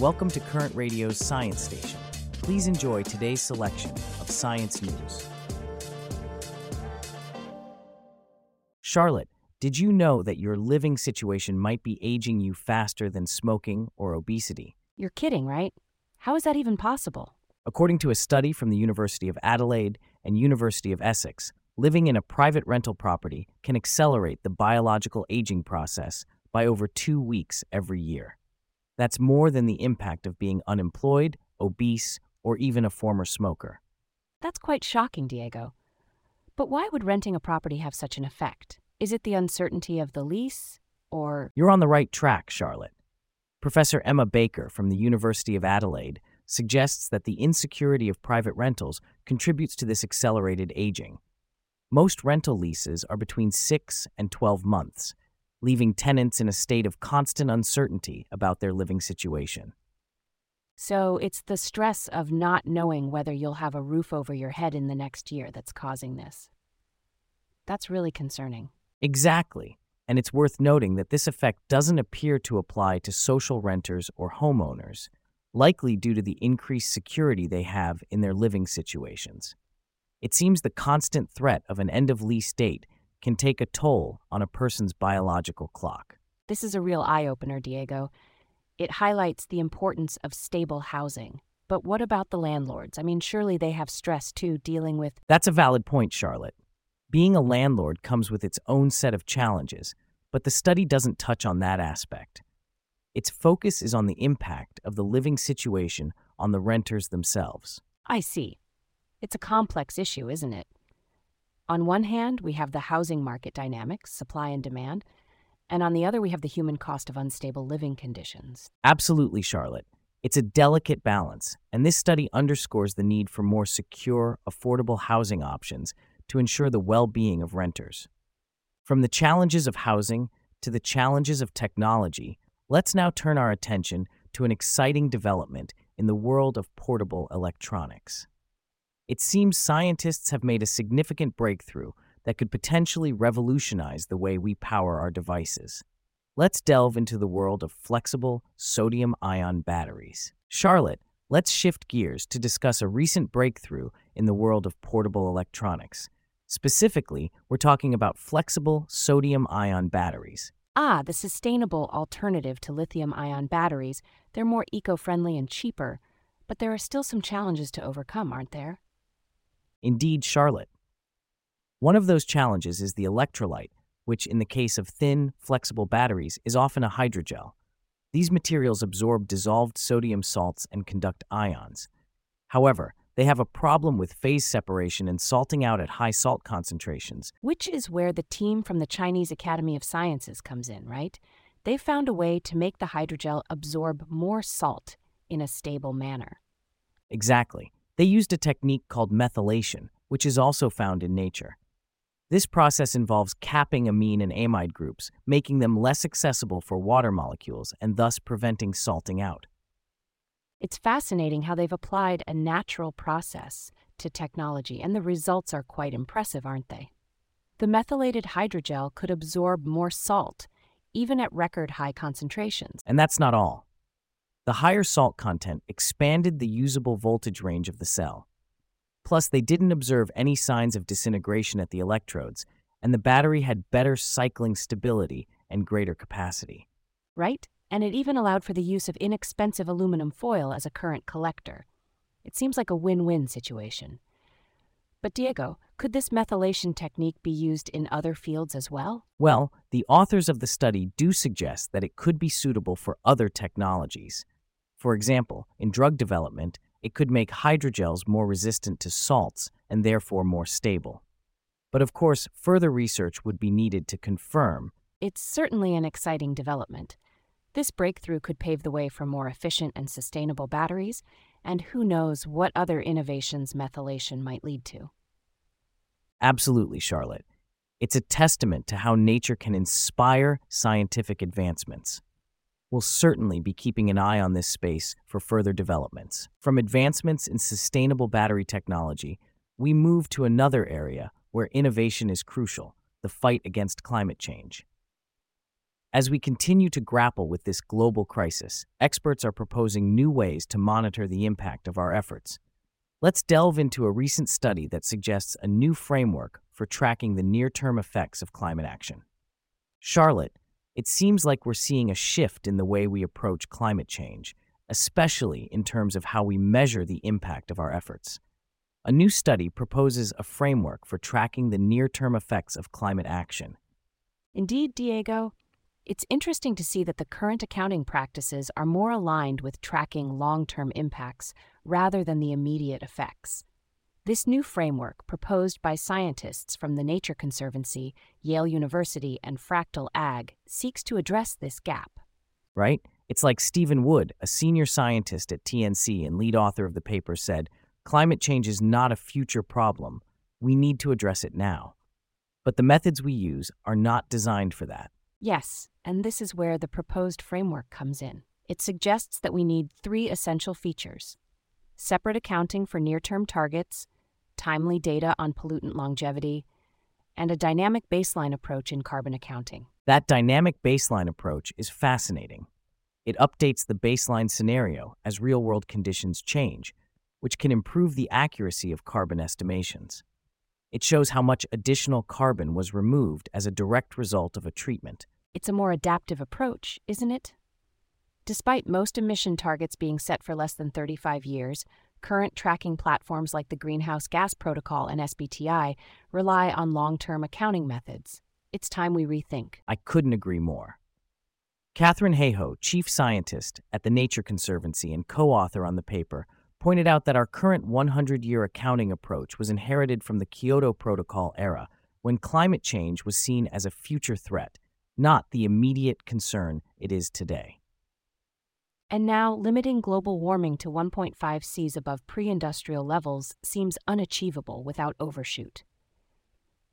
Welcome to Current Radio's Science Station. Please enjoy today's selection of science news. Charlotte, did you know that your living situation might be aging you faster than smoking or obesity? You're kidding, right? How is that even possible? According to a study from the University of Adelaide and University of Essex, living in a private rental property can accelerate the biological aging process by over 2 weeks every year. That's more than the impact of being unemployed, obese, or even a former smoker. That's quite shocking, Diego. But why would renting a property have such an effect? Is it the uncertainty of the lease, or... You're on the right track, Charlotte. Professor Emma Baker from the University of Adelaide suggests that the insecurity of private rentals contributes to this accelerated aging. Most rental leases are between 6 and 12 months, leaving tenants in a state of constant uncertainty about their living situation. So it's the stress of not knowing whether you'll have a roof over your head in the next year that's causing this. That's really concerning. Exactly, and it's worth noting that this effect doesn't appear to apply to social renters or homeowners, likely due to the increased security they have in their living situations. It seems the constant threat of an end-of-lease date can take a toll on a person's biological clock. This is a real eye-opener, Diego. It highlights the importance of stable housing. But what about the landlords? I mean, surely they have stress, too, dealing with... That's a valid point, Charlotte. Being a landlord comes with its own set of challenges, but the study doesn't touch on that aspect. Its focus is on the impact of the living situation on the renters themselves. I see. It's a complex issue, isn't it? On one hand, we have the housing market dynamics, supply and demand, and on the other, we have the human cost of unstable living conditions. Absolutely, Charlotte. It's a delicate balance, and this study underscores the need for more secure, affordable housing options to ensure the well-being of renters. From the challenges of housing to the challenges of technology, let's now turn our attention to an exciting development in the world of portable electronics. It seems scientists have made a significant breakthrough that could potentially revolutionize the way we power our devices. Let's delve into the world of flexible sodium-ion batteries. Charlotte, let's shift gears to discuss a recent breakthrough in the world of portable electronics. Specifically, we're talking about flexible sodium-ion batteries. Ah, the sustainable alternative to lithium-ion batteries. They're more eco-friendly and cheaper, but there are still some challenges to overcome, aren't there? Indeed, Charlotte. One of those challenges is the electrolyte, which in the case of thin, flexible batteries is often a hydrogel. These materials absorb dissolved sodium salts and conduct ions. However, they have a problem with phase separation and salting out at high salt concentrations. Which is where the team from the Chinese Academy of Sciences comes in, right? They found a way to make the hydrogel absorb more salt in a stable manner. Exactly. They used a technique called methylation, which is also found in nature. This process involves capping amine and amide groups, making them less accessible for water molecules and thus preventing salting out. It's fascinating how they've applied a natural process to technology, and the results are quite impressive, aren't they? The methylated hydrogel could absorb more salt, even at record high concentrations. And that's not all. The higher salt content expanded the usable voltage range of the cell. Plus, they didn't observe any signs of disintegration at the electrodes, and the battery had better cycling stability and greater capacity. Right, and it even allowed for the use of inexpensive aluminum foil as a current collector. It seems like a win-win situation. But Diego, could this methylation technique be used in other fields as well? Well, the authors of the study do suggest that it could be suitable for other technologies. For example, in drug development, it could make hydrogels more resistant to salts and therefore more stable. But of course, further research would be needed to confirm. It's certainly an exciting development. This breakthrough could pave the way for more efficient and sustainable batteries, and who knows what other innovations methylation might lead to. Absolutely, Charlotte. It's a testament to how nature can inspire scientific advancements. We'll certainly be keeping an eye on this space for further developments. From advancements in sustainable battery technology, we move to another area where innovation is crucial, the fight against climate change. As we continue to grapple with this global crisis, experts are proposing new ways to monitor the impact of our efforts. Let's delve into a recent study that suggests a new framework for tracking the near-term effects of climate action. Charlotte, it seems like we're seeing a shift in the way we approach climate change, especially in terms of how we measure the impact of our efforts. A new study proposes a framework for tracking the near-term effects of climate action. Indeed, Diego. It's interesting to see that the current accounting practices are more aligned with tracking long-term impacts rather than the immediate effects. This new framework, proposed by scientists from the Nature Conservancy, Yale University, and Fractal Ag, seeks to address this gap. Right? It's like Stephen Wood, a senior scientist at TNC and lead author of the paper, said, "Climate change is not a future problem. We need to address it now." But the methods we use are not designed for that. Yes, and this is where the proposed framework comes in. It suggests that we need three essential features: separate accounting for near-term targets, timely data on pollutant longevity, and a dynamic baseline approach in carbon accounting. That dynamic baseline approach is fascinating. It updates the baseline scenario as real-world conditions change, which can improve the accuracy of carbon estimations. It shows how much additional carbon was removed as a direct result of a treatment. It's a more adaptive approach, isn't it? Despite most emission targets being set for less than 35 years, current tracking platforms like the Greenhouse Gas Protocol and SBTI rely on long-term accounting methods. It's time we rethink. I couldn't agree more. Catherine Hayhoe, chief scientist at the Nature Conservancy and co-author on the paper, pointed out that our current 100-year accounting approach was inherited from the Kyoto Protocol era, when climate change was seen as a future threat, not the immediate concern it is today. And now, limiting global warming to 1.5 C's above pre-industrial levels seems unachievable without overshoot.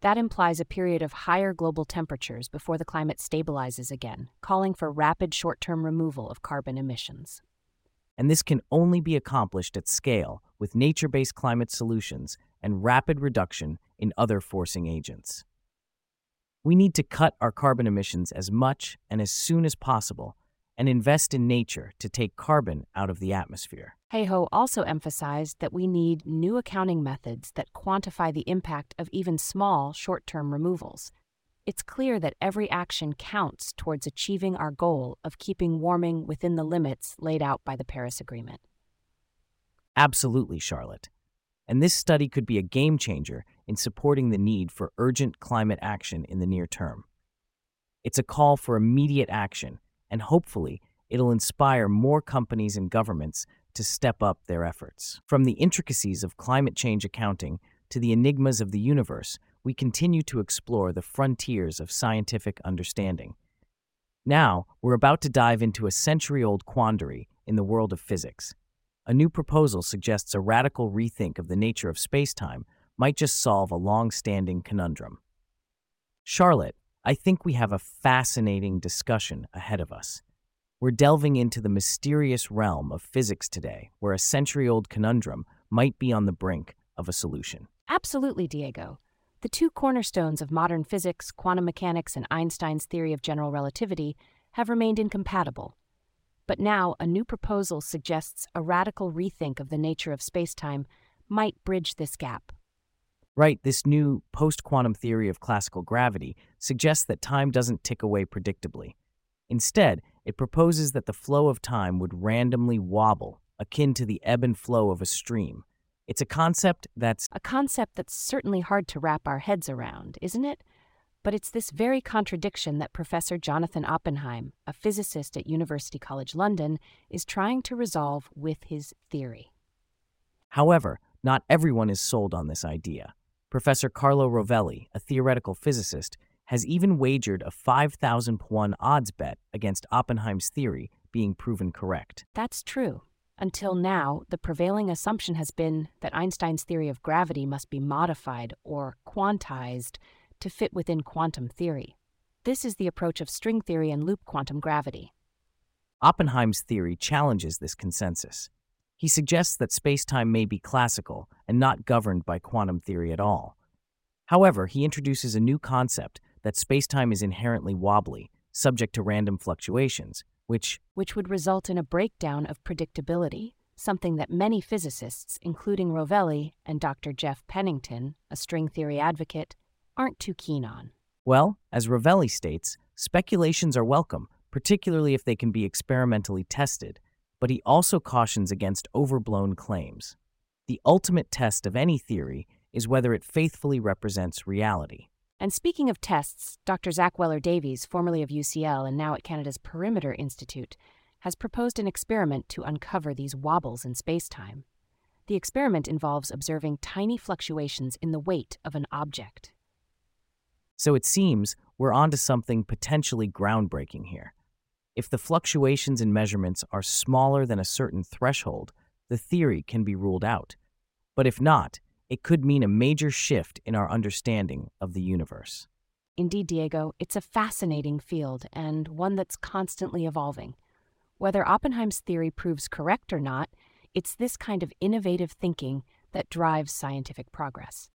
That implies a period of higher global temperatures before the climate stabilizes again, calling for rapid short-term removal of carbon emissions. And this can only be accomplished at scale with nature-based climate solutions and rapid reduction in other forcing agents. We need to cut our carbon emissions as much and as soon as possible and invest in nature to take carbon out of the atmosphere. Hayhoe also emphasized that we need new accounting methods that quantify the impact of even small short-term removals. It's clear that every action counts towards achieving our goal of keeping warming within the limits laid out by the Paris Agreement. Absolutely, Charlotte. And this study could be a game changer in supporting the need for urgent climate action in the near term. It's a call for immediate action, and hopefully it'll inspire more companies and governments to step up their efforts. From the intricacies of climate change accounting to the enigmas of the universe, we continue to explore the frontiers of scientific understanding. Now, we're about to dive into a century-old quandary in the world of physics. A new proposal suggests a radical rethink of the nature of space-time might just solve a long-standing conundrum. Charlotte, I think we have a fascinating discussion ahead of us. We're delving into the mysterious realm of physics today, where a century-old conundrum might be on the brink of a solution. Absolutely, Diego. The two cornerstones of modern physics, quantum mechanics, and Einstein's theory of general relativity, have remained incompatible. But now, a new proposal suggests a radical rethink of the nature of spacetime might bridge this gap. Right, this new post-quantum theory of classical gravity suggests that time doesn't tick away predictably. Instead, it proposes that the flow of time would randomly wobble, akin to the ebb and flow of a stream. It's a concept that's certainly hard to wrap our heads around, isn't it? But it's this very contradiction that Professor Jonathan Oppenheim, a physicist at University College London, is trying to resolve with his theory. However, not everyone is sold on this idea. Professor Carlo Rovelli, a theoretical physicist, has even wagered a 5,000-to-1 odds bet against Oppenheim's theory being proven correct. That's true. Until now, the prevailing assumption has been that Einstein's theory of gravity must be modified or quantized to fit within quantum theory. This is the approach of string theory and loop quantum gravity. Oppenheim's theory challenges this consensus. He suggests that spacetime may be classical and not governed by quantum theory at all. However, he introduces a new concept that spacetime is inherently wobbly, subject to random fluctuations, which would result in a breakdown of predictability, something that many physicists, including Rovelli and Dr. Jeff Pennington, a string theory advocate, aren't too keen on. Well, as Rovelli states, speculations are welcome, particularly if they can be experimentally tested, but he also cautions against overblown claims. The ultimate test of any theory is whether it faithfully represents reality. And speaking of tests, Dr. Zach Weller-Davies, formerly of UCL and now at Canada's Perimeter Institute, has proposed an experiment to uncover these wobbles in spacetime. The experiment involves observing tiny fluctuations in the weight of an object. So it seems we're onto something potentially groundbreaking here. If the fluctuations in measurements are smaller than a certain threshold, the theory can be ruled out. But if not, it could mean a major shift in our understanding of the universe. Indeed, Diego, it's a fascinating field and one that's constantly evolving. Whether Oppenheim's theory proves correct or not, it's this kind of innovative thinking that drives scientific progress.